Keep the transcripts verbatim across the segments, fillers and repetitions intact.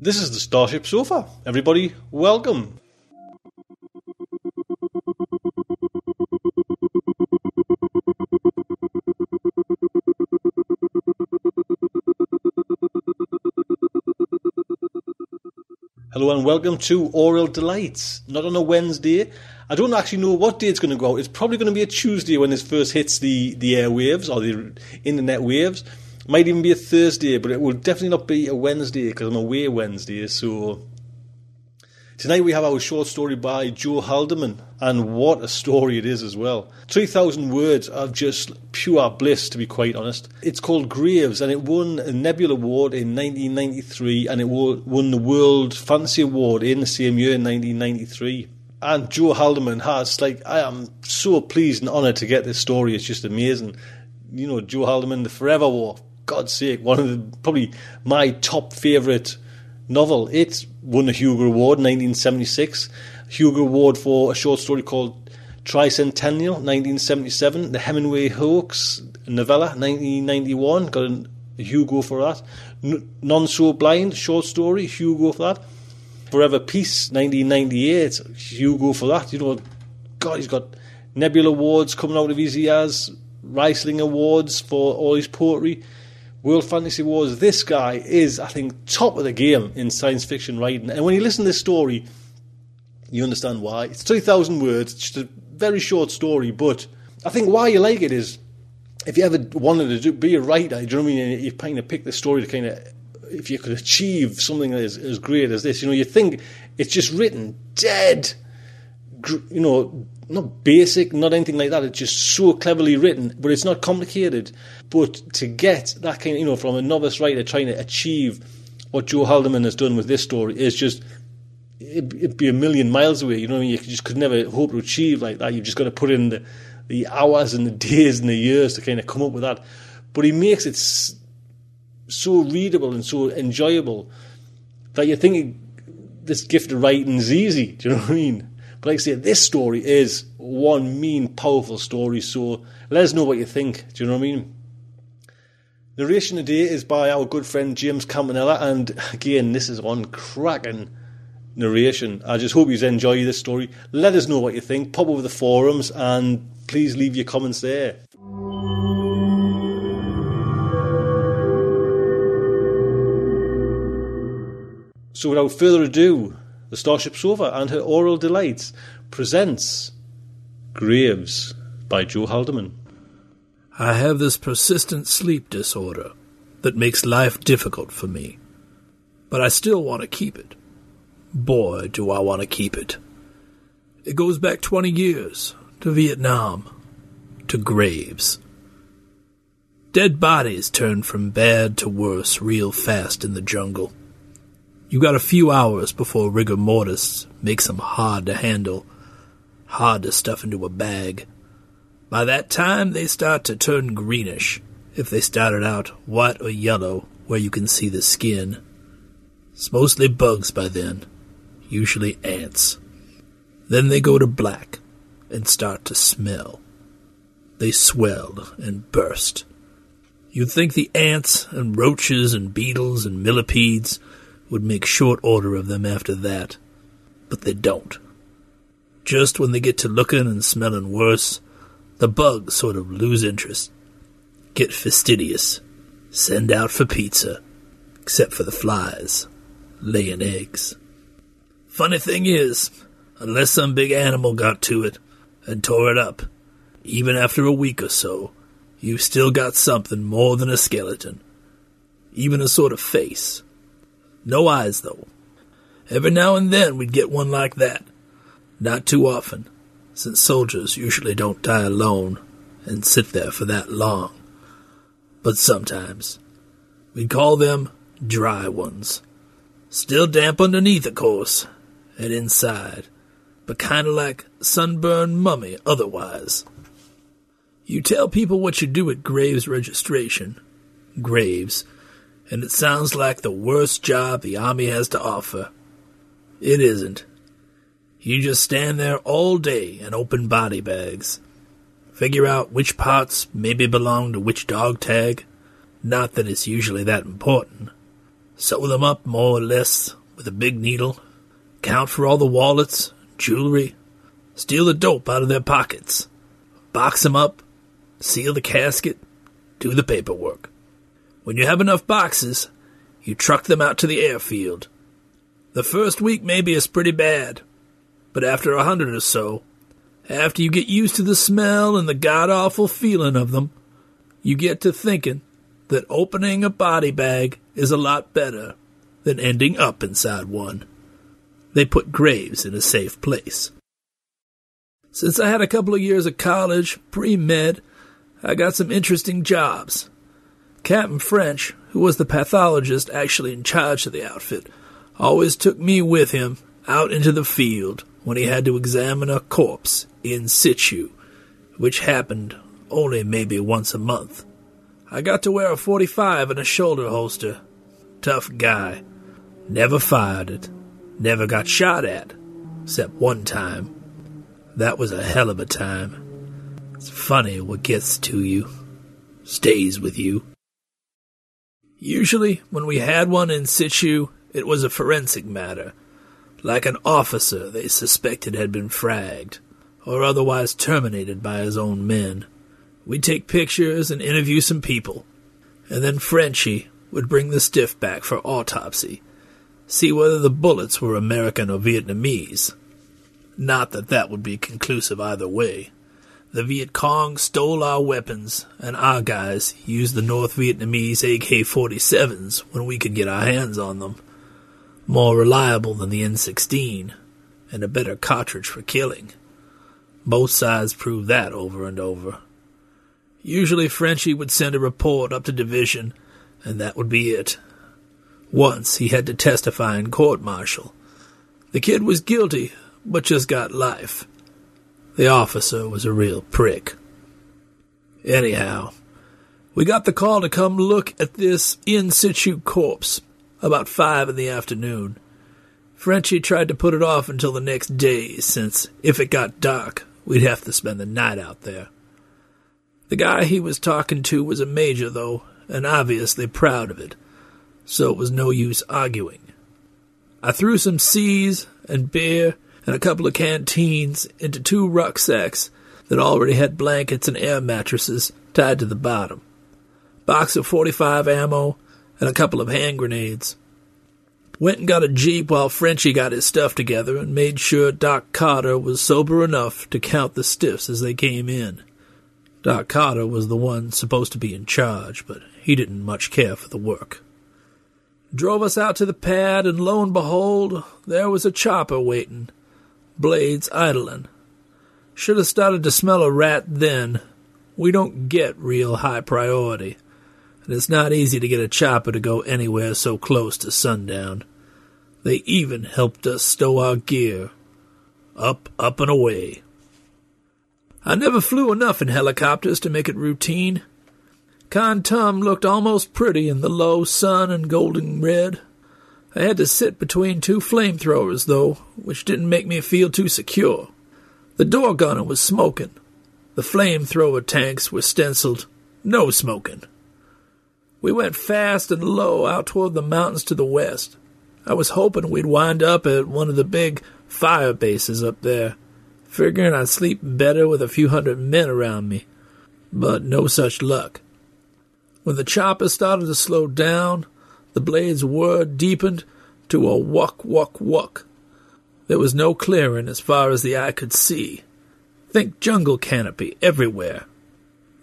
This is the Starship Sofa. Everybody, welcome. Hello and welcome to Aural Delights. Not on a Wednesday. I don't actually know what day it's going to go out. It's probably going to be a Tuesday when this first hits the, the airwaves or the internet waves. Might even be a Thursday, but it will definitely not be a Wednesday because I'm away Wednesday. So tonight we have our short story by Joe Haldeman, and what a story it is as well. three thousand words of just pure bliss, to be quite honest. It's called Graves, and it won a Nebula Award in nineteen ninety-three, and it won the World Fantasy Award in the same year, in nineteen ninety-three. And Joe Haldeman has, like, I am so pleased and honoured to get this story. It's just amazing. You know, Joe Haldeman, The Forever War. God's sake, one of the, probably my top favourite novel. It won the Hugo Award in nineteen seventy-six, Hugo Award for a short story called Tricentennial, nineteen seventy-seven, The Hemingway Hoax novella, nineteen ninety-one, got a Hugo for that, None So Blind, short story, Hugo for that, Forever Peace, nineteen ninety-eight, Hugo for that. You know, God, he's got Nebula Awards coming out of his ears, Rysling Awards for all his poetry, World Fantasy Awards. This guy is, I think, top of the game in science fiction writing. And when you listen to this story, you understand why. It's three thousand words, it's just a very short story, but I think why you like it is, if you ever wanted to do, be a writer, do you know what I mean? You kind of pick the story to kind of, if you could achieve something as, as great as this, you know, you think it's just written dead, you know, not basic, not anything like that. It's just so cleverly written, but it's not complicated. But to get that kind of, you know, from a novice writer trying to achieve what Joe Haldeman has done with this story is just, it'd, it'd be a million miles away. You know what I mean? You just could never hope to achieve like that. You've just got to put in the, the hours and the days and the years to kind of come up with that. But he makes it so readable and so enjoyable that you think this gift of writing's easy. Do you know what I mean? Like I say, this story is one mean, powerful story, so let us know what you think. Do you know what I mean? Narration today is by our good friend James Campanella, and again, this is on cracking narration. I just hope you enjoy this story. Let us know what you think. Pop over the forums and please leave your comments there. So without further ado, the Starship Sofa and her Aural Delights presents Graves by Joe Haldeman. I have this persistent sleep disorder that makes life difficult for me, but I still want to keep it. Boy, do I want to keep it. It goes back twenty years to Vietnam, to Graves. Dead bodies turn from bad to worse real fast in the jungle. You got a few hours before rigor mortis makes them hard to handle, hard to stuff into a bag. By that time, they start to turn greenish, if they started out white or yellow, where you can see the skin. It's mostly bugs by then, usually ants. Then they go to black and start to smell. They swell and burst. You'd think the ants and roaches and beetles and millipedes would make short order of them after that, but they don't. Just when they get to looking and smelling worse, the bugs sort of lose interest, get fastidious, send out for pizza, except for the flies, laying eggs. Funny thing is, unless some big animal got to it and tore it up, even after a week or so, you've still got something more than a skeleton, even a sort of face. No eyes, though. Every now and then we'd get one like that. Not too often, since soldiers usually don't die alone and sit there for that long. But sometimes. We'd call them dry ones. Still damp underneath, of course, and inside, but kind of like sunburned mummy otherwise. You tell people what you do at Graves Registration, Graves, and it sounds like the worst job the Army has to offer. It isn't. You just stand there all day and open body bags. Figure out which parts maybe belong to which dog tag. Not that it's usually that important. Sew them up more or less with a big needle. Count for all the wallets, jewelry. Steal the dope out of their pockets. Box them up. Seal the casket. Do the paperwork. When you have enough boxes, you truck them out to the airfield. The first week maybe is pretty bad, but after a hundred or so, after you get used to the smell and the god-awful feeling of them, you get to thinking that opening a body bag is a lot better than ending up inside one. They put Graves in a safe place. Since I had a couple of years of college, pre-med, I got some interesting jobs. Captain French, who was the pathologist actually in charge of the outfit, always took me with him out into the field when he had to examine a corpse in situ, which happened only maybe once a month. I got to wear a forty-five in a shoulder holster. Tough guy. Never fired it. Never got shot at. Except one time. That was a hell of a time. It's funny what gets to you. Stays with you. Usually, when we had one in situ, it was a forensic matter, like an officer they suspected had been fragged, or otherwise terminated by his own men. We'd take pictures and interview some people, and then Frenchie would bring the stiff back for autopsy, see whether the bullets were American or Vietnamese. Not that that would be conclusive either way. The Viet Cong stole our weapons, and our guys used the North Vietnamese A K forty-sevens when we could get our hands on them. More reliable than the M sixteen, and a better cartridge for killing. Both sides proved that over and over. Usually Frenchie would send a report up to division, and that would be it. Once he had to testify in court-martial. The kid was guilty, but just got life. The officer was a real prick. Anyhow, we got the call to come look at this in-situ corpse about five in the afternoon. Frenchie tried to put it off until the next day, since if it got dark, we'd have to spend the night out there. The guy he was talking to was a major, though, and obviously proud of it, so it was no use arguing. I threw some C's and beer and a couple of canteens into two rucksacks that already had blankets and air mattresses tied to the bottom, box of forty-five ammo, and a couple of hand grenades. Went and got a Jeep while Frenchie got his stuff together and made sure Doc Carter was sober enough to count the stiffs as they came in. Doc Carter was the one supposed to be in charge, but he didn't much care for the work. Drove us out to the pad, and lo and behold, there was a chopper waiting. blades idling. Should have started to smell a rat then. We don't get real high priority, and it's not easy to get a chopper to go anywhere so close to sundown. They even helped us stow our gear. Up, up, and away. I never flew enough in helicopters to make it routine. Con Tum looked almost pretty in the low sun and golden red. I had to sit between two flamethrowers, though, which didn't make me feel too secure. The door gunner was smoking. The flamethrower tanks were stenciled, "No smoking." We went fast and low out toward the mountains to the west. I was hoping we'd wind up at one of the big fire bases up there, figuring I'd sleep better with a few hundred men around me. But no such luck. When the chopper started to slow down, the blade's whir deepened to a wuck, wuck, wuck. There was no clearing as far as the eye could see. Think jungle canopy everywhere.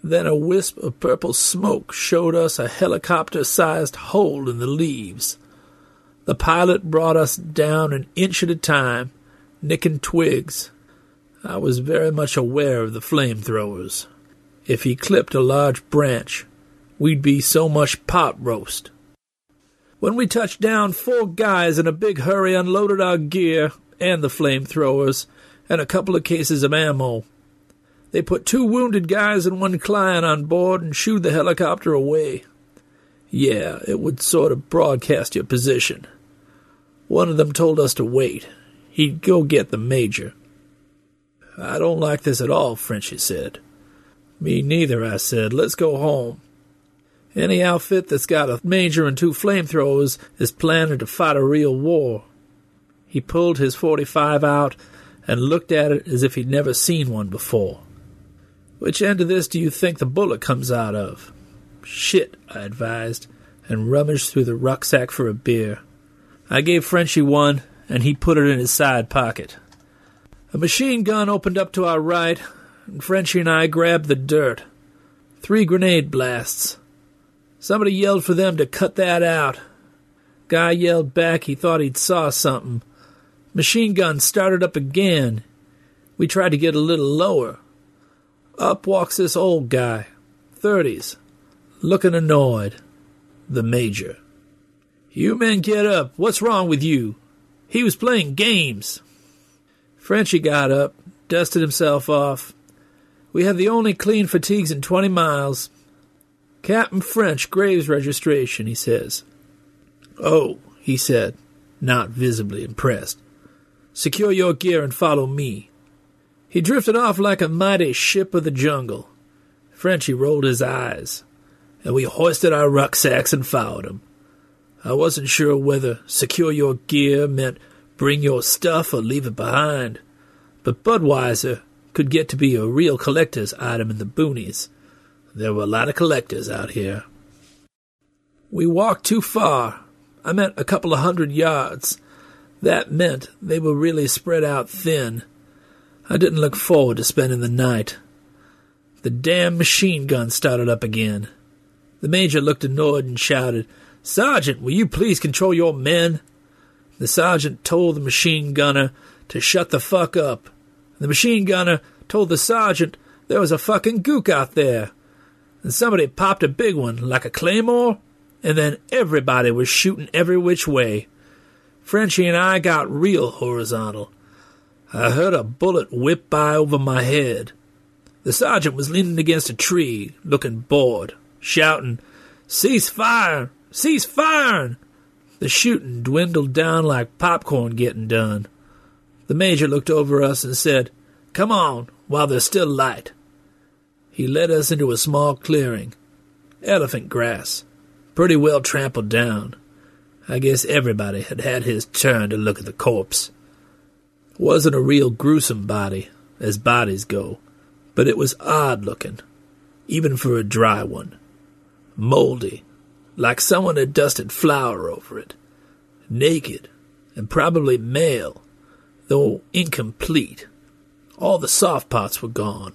Then a wisp of purple smoke showed us a helicopter-sized hole in the leaves. The pilot brought us down an inch at a time, nicking twigs. I was very much aware of the flamethrowers. If he clipped a large branch, we'd be so much pot roast. When we touched down, four guys in a big hurry unloaded our gear and the flamethrowers and a couple of cases of ammo. They put two wounded guys and one client on board and shooed the helicopter away. Yeah, it would sort of broadcast your position. One of them told us to wait. He'd go get the major. "I don't like this at all," Frenchie said. "Me neither," I said. "Let's go home. Any outfit that's got a major and two flamethrowers is planning to fight a real war." He pulled his forty-five out and looked at it as if he'd never seen one before. "Which end of this do you think the bullet comes out of?" "Shit," I advised, and rummaged through the rucksack for a beer. I gave Frenchie one, and he put it in his side pocket. A machine gun opened up to our right, and Frenchie and I grabbed the dirt. Three grenade blasts. Somebody yelled for them to cut that out. Guy yelled back he thought he'd saw something. Machine gun started up again. We tried to get a little lower. Up walks this old guy, thirties, looking annoyed. The major. "You men get up. What's wrong with you?" He was playing games. Frenchie got up, dusted himself off. We had the only clean fatigues in twenty miles. "Captain French, Graves Registration," he says. "Oh," he said, not visibly impressed. "Secure your gear and follow me." He drifted off like a mighty ship of the jungle. Frenchie rolled his eyes, and we hoisted our rucksacks and followed him. I wasn't sure whether "secure your gear" meant bring your stuff or leave it behind, but Budweiser could get to be a real collector's item in the boonies. There were a lot of collectors out here. We walked too far. I meant a couple of hundred yards. That meant they were really spread out thin. I didn't look forward to spending the night. The damn machine gun started up again. The major looked annoyed and shouted, "Sergeant, will you please control your men?" The sergeant told the machine gunner to shut the fuck up. The machine gunner told the sergeant there was a fucking gook out there. And somebody popped a big one, like a claymore, and then everybody was shooting every which way. Frenchie and I got real horizontal. I heard a bullet whip by over my head. The sergeant was leaning against a tree, looking bored, shouting, "Cease fire! Cease firing!" The shooting dwindled down like popcorn getting done. The major looked over us and said, "Come on, while there's still light." He led us into a small clearing. Elephant grass, pretty well trampled down. I guess everybody had had his turn to look at the corpse. Wasn't a real gruesome body, as bodies go, but it was odd looking, even for a dry one. Moldy, like someone had dusted flour over it. Naked, and probably male, though incomplete. All the soft parts were gone.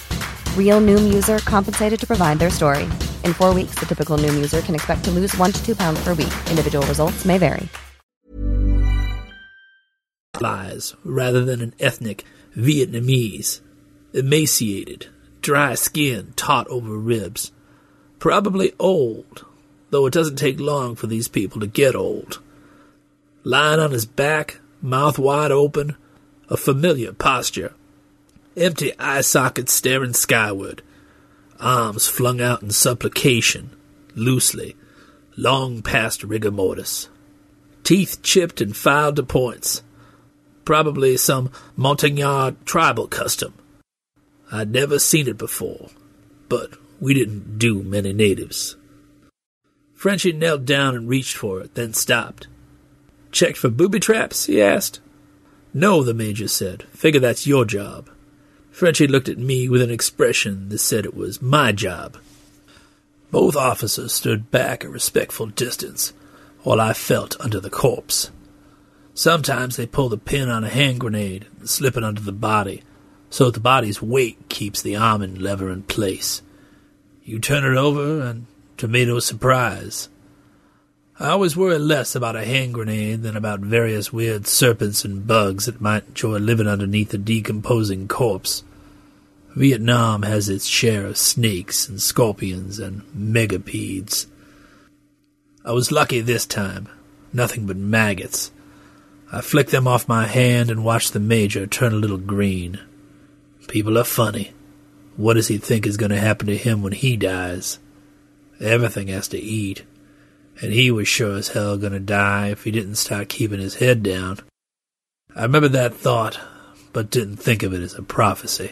Real Noom user compensated to provide their story. In four weeks, the typical Noom user can expect to lose one to two pounds per week. Individual results may vary. Lies rather than an ethnic Vietnamese. Emaciated. Dry skin taut over ribs. Probably old, though it doesn't take long for these people to get old. Lying on his back, mouth wide open, a familiar posture. Empty eye sockets staring skyward. Arms flung out in supplication, loosely, long past rigor mortis. Teeth chipped and filed to points. Probably some Montagnard tribal custom. I'd never seen it before, but we didn't do many natives. Frenchie knelt down and reached for it, then stopped. "Checked for booby traps?" he asked. "No," the major said. "Figure that's your job." Frenchie looked at me with an expression that said it was my job. Both officers stood back a respectful distance, while I felt under the corpse. Sometimes they pull the pin on a hand grenade and slip it under the body, so that the body's weight keeps the arm and lever in place. You turn it over, and tomato surprise. I always worry less about a hand grenade than about various weird serpents and bugs that might enjoy living underneath a decomposing corpse. Vietnam has its share of snakes and scorpions and megapeds. I was lucky this time. Nothing but maggots. I flicked them off my hand and watched the major turn a little green. People are funny. What does he think is going to happen to him when he dies? Everything has to eat. And he was sure as hell going to die if he didn't start keeping his head down. I remember that thought, but didn't think of it as a prophecy.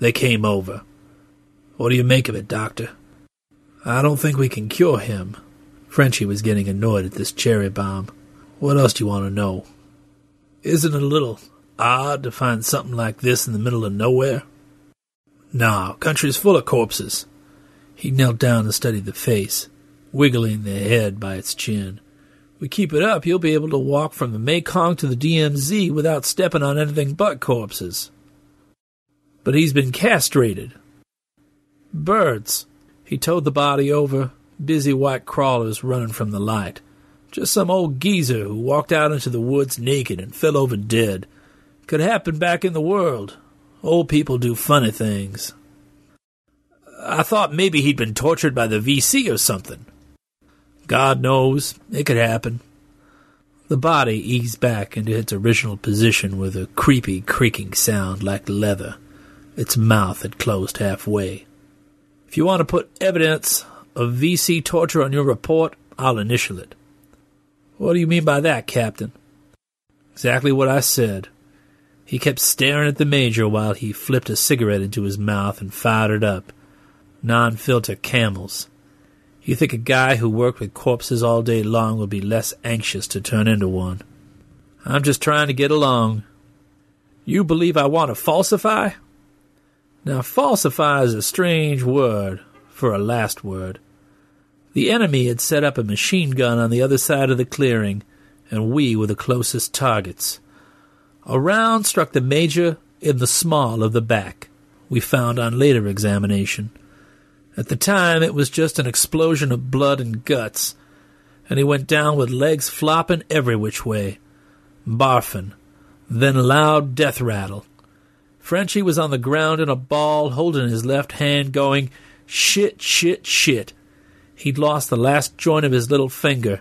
They came over. "What do you make of it, Doctor?" "I don't think we can cure him." Frenchie was getting annoyed at this cherry bomb. "What else do you want to know?" "Isn't it a little odd to find something like this in the middle of nowhere?" "Nah, country's full of corpses." He knelt down and studied the face, wiggling the head by its chin. "We keep it up, you'll be able to walk from the Mekong to the D M Z without stepping on anything but corpses." "But he's been castrated." "Birds." He towed the body over, busy white crawlers running from the light. "Just some old geezer who walked out into the woods naked and fell over dead. Could happen back in the world. Old people do funny things." "I thought maybe he'd been tortured by the V C or something." "God knows. It could happen." The body eased back into its original position with a creepy creaking sound like leather. Its mouth had closed halfway. "If you want to put evidence of V C torture on your report, I'll initial it." "What do you mean by that, Captain?" "Exactly what I said." He kept staring at the major while he flipped a cigarette into his mouth and fired it up. Non-filter Camels. You think a guy who worked with corpses all day long would be less anxious to turn into one? "I'm just trying to get along." "You believe I want to falsify?" Now, falsify is a strange word for a last word. The enemy had set up a machine gun on the other side of the clearing, and we were the closest targets. A round struck the major in the small of the back, we found on later examination. At the time, it was just an explosion of blood and guts, and he went down with legs flopping every which way, barfing, then a loud death rattle. Frenchie was on the ground in a ball, holding his left hand, going, "Shit, shit, shit." He'd lost the last joint of his little finger.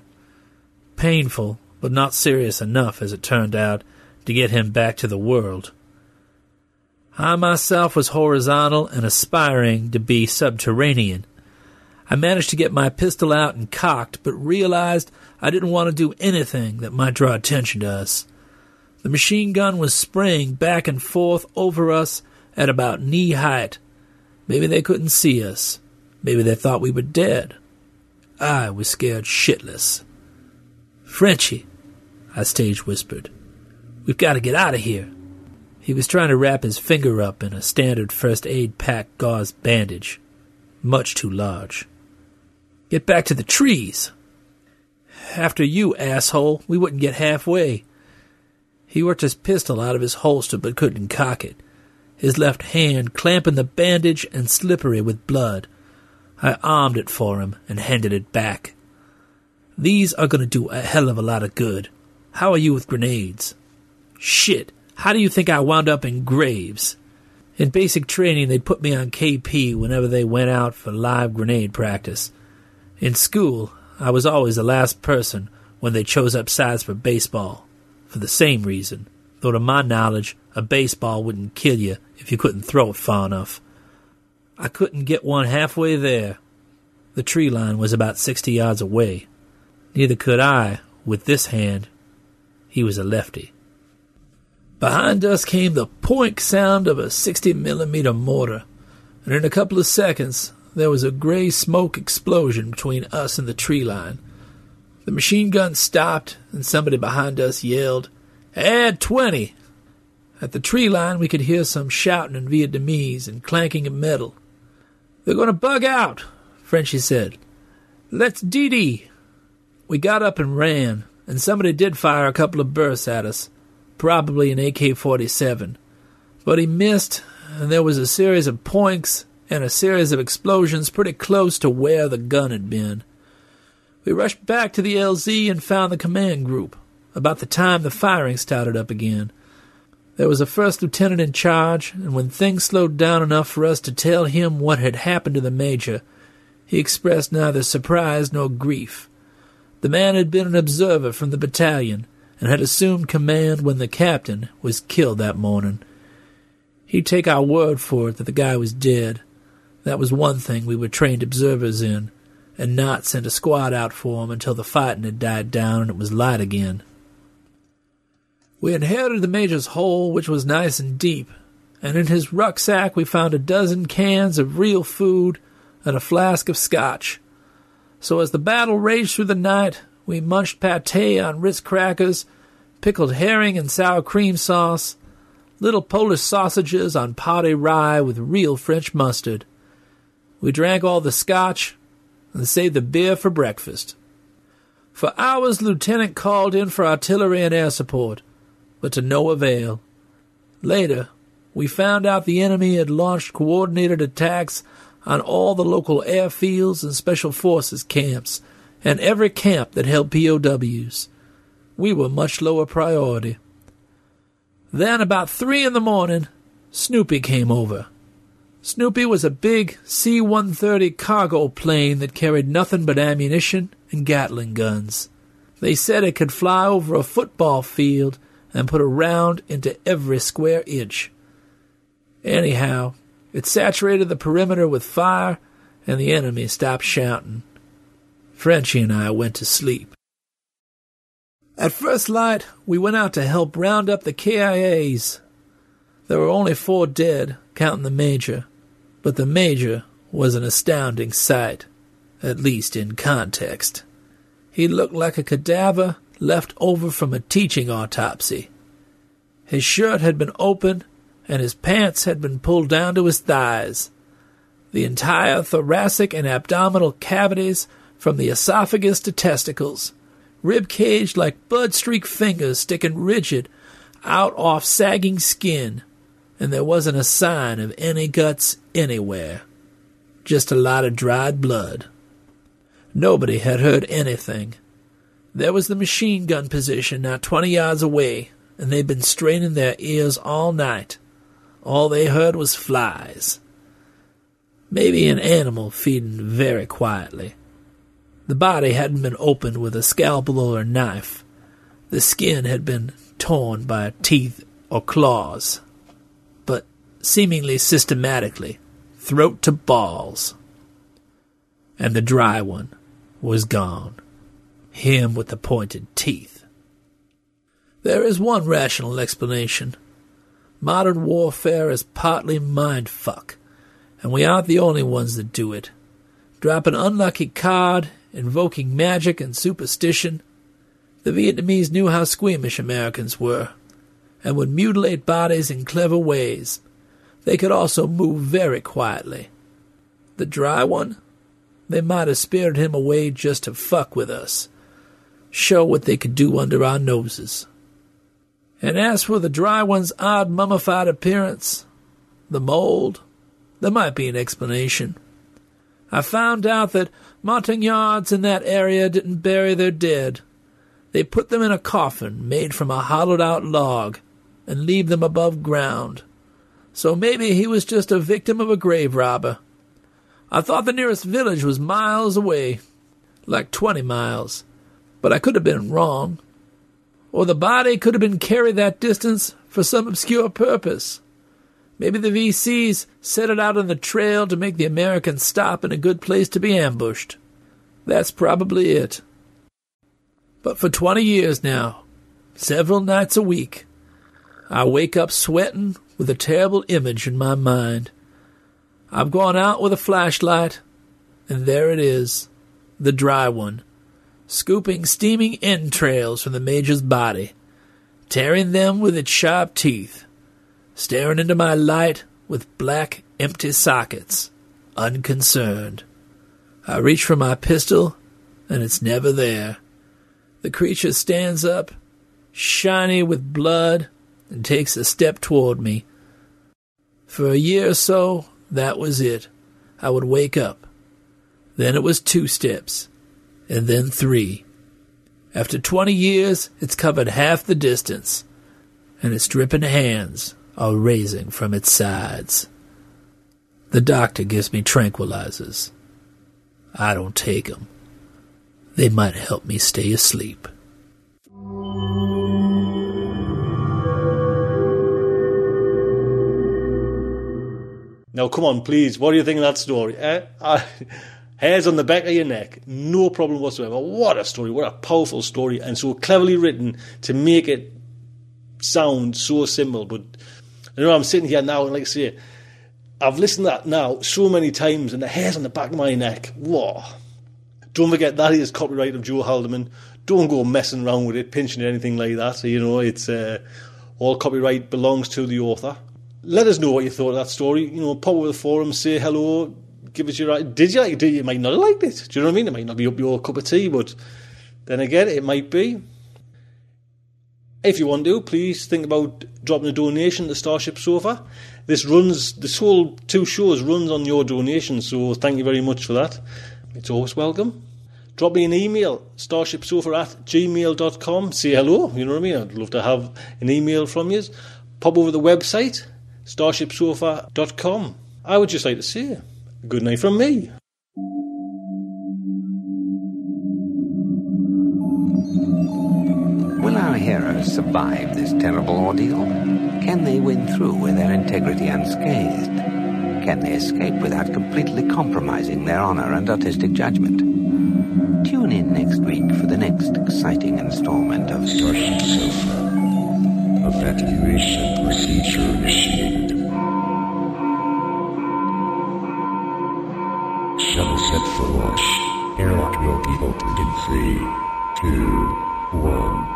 Painful, but not serious enough, as it turned out, to get him back to the world. I myself was horizontal and aspiring to be subterranean. I managed to get my pistol out and cocked, but realized I didn't want to do anything that might draw attention to us. The machine gun was spraying back and forth over us at about knee height. Maybe they couldn't see us. Maybe they thought we were dead. I was scared shitless. "Frenchie," I stage whispered, "we've got to get out of here." He was trying to wrap his finger up in a standard first aid pack gauze bandage, much too large. "Get back to the trees." "After you, asshole. We wouldn't get halfway." He worked his pistol out of his holster but couldn't cock it, his left hand clamping the bandage and slippery with blood. I armed it for him and handed it back. "These are going to do a hell of a lot of good. How are you with grenades?" "Shit. How do you think I wound up in Graves?" In basic training, they'd put me on K P whenever they went out for live grenade practice. In school, I was always the last person when they chose up sides for baseball, for the same reason, though to my knowledge, a baseball wouldn't kill you if you couldn't throw it far enough. I couldn't get one halfway there. The tree line was about sixty yards away. Neither could I, with this hand. He was a lefty. Behind us came the poink sound of a sixty millimeter mortar, and in a couple of seconds there was a gray smoke explosion between us and the tree line. The machine gun stopped, and somebody behind us yelled, "Add twenty!" At the tree line we could hear some shouting in Vietnamese and clanking of metal. "They're going to bug out," Frenchie said. "Let's dee-dee." We got up and ran, and somebody did fire a couple of bursts at us, probably an A K forty-seven. But he missed, and there was a series of poinks and a series of explosions pretty close to where the gun had been. We rushed back to the L Z and found the command group, about the time the firing started up again. There was a first lieutenant in charge, and when things slowed down enough for us to tell him what had happened to the major, he expressed neither surprise nor grief. The man had been an observer from the battalion, and had assumed command when the captain was killed that morning. He'd take our word for it that the guy was dead. That was one thing we were trained observers in, and not send a squad out for him until the fighting had died down and it was light again. We inherited the major's hole, which was nice and deep, and in his rucksack we found a dozen cans of real food and a flask of scotch. So as the battle raged through the night, we munched pâté on Ritz crackers, pickled herring and sour cream sauce, little Polish sausages on potty rye with real French mustard. We drank all the scotch and saved the beer for breakfast. For hours, Lieutenant called in for artillery and air support, but to no avail. Later, we found out the enemy had launched coordinated attacks on all the local airfields and special forces camps, and every camp that held P O Ws. We were much lower priority. Then, about three in the morning, Snoopy came over. Snoopy was a big C one thirty cargo plane that carried nothing but ammunition and Gatling guns. They said it could fly over a football field and put a round into every square inch. Anyhow, it saturated the perimeter with fire, and the enemy stopped shouting. Frenchie and I went to sleep. At first light, we went out to help round up the K I As. There were only four dead, counting the major, but the major was an astounding sight, at least in context. He looked like a cadaver left over from a teaching autopsy. His shirt had been open, and his pants had been pulled down to his thighs. The entire thoracic and abdominal cavities from the esophagus to testicles, rib cage like blood-streaked fingers sticking rigid out off sagging skin, and there wasn't a sign of any guts anywhere, just a lot of dried blood. Nobody had heard anything. There was the machine gun position not twenty yards away, and they'd been straining their ears all night. All they heard was flies. Maybe an animal feeding very quietly. The body hadn't been opened with a scalpel or a knife. The skin had been torn by teeth or claws, but seemingly systematically, throat to balls. And the dry one was gone. Him with the pointed teeth. There is one rational explanation. Modern warfare is partly mindfuck, and we aren't the only ones that do it. Drop an unlucky card, invoking magic and superstition. The Vietnamese knew how squeamish Americans were, and would mutilate bodies in clever ways. They could also move very quietly. The dry one? They might have speared him away just to fuck with us, show what they could do under our noses. And as for the dry one's odd mummified appearance, the mold, there might be an explanation. I found out that Montagnards in that area didn't bury their dead. They put them in a coffin made from a hollowed-out log and leave them above ground. So maybe he was just a victim of a grave robber. I thought the nearest village was miles away, like twenty miles, but I could have been wrong. Or the body could have been carried that distance for some obscure purpose. Maybe the V Cs set it out on the trail to make the Americans stop in a good place to be ambushed. That's probably it. But for twenty years now, several nights a week, I wake up sweating with a terrible image in my mind. I've gone out with a flashlight, and there it is, the dry one, scooping steaming entrails from the major's body, tearing them with its sharp teeth, staring into my light with black, empty sockets, unconcerned. I reach for my pistol, and it's never there. The creature stands up, shiny with blood, and takes a step toward me. For a year or so, that was it. I would wake up. Then it was two steps, and then three. After twenty years, it's covered half the distance, and its dripping hands are raising from its sides. The doctor gives me tranquilizers. I don't take them. They might help me stay asleep. Now, come on, please. What do you think of that story? Eh? I, hairs on the back of your neck. No problem whatsoever. What a story. What a powerful story. And so cleverly written to make it sound so simple. But you know, I'm sitting here now and like I say, I've listened to that now so many times and the hairs on the back of my neck. Whoa. Don't forget, that is copyright of Joe Haldeman. Don't go messing around with it, pinching it, anything like that. So, you know, it's uh, all copyright belongs to the author. Let us know what you thought of that story. You know, pop over the forum, say hello, give us your... Did you like it? You might not have liked it. Do you know what I mean? It might not be up your cup of tea, but then again, it might be. If you want to, please think about dropping a donation to Starship Sofa. This runs... This whole two shows runs on your donation, so thank you very much for that. It's always welcome. Drop me an email, starship sofa at gmail dot com. Say hello, you know what I mean? I'd love to have an email from you. Pop over the website... starship sofa dot com. I would just like to say good night from me. Will our heroes survive this terrible ordeal? Can they win through with their integrity unscathed? Can they escape without completely compromising their honor and artistic judgment? Tune in next week for the next exciting installment of Starship Sofa. Evacuation procedure initiated. Shuttle set for launch. Airlock will be opened in three, two, one.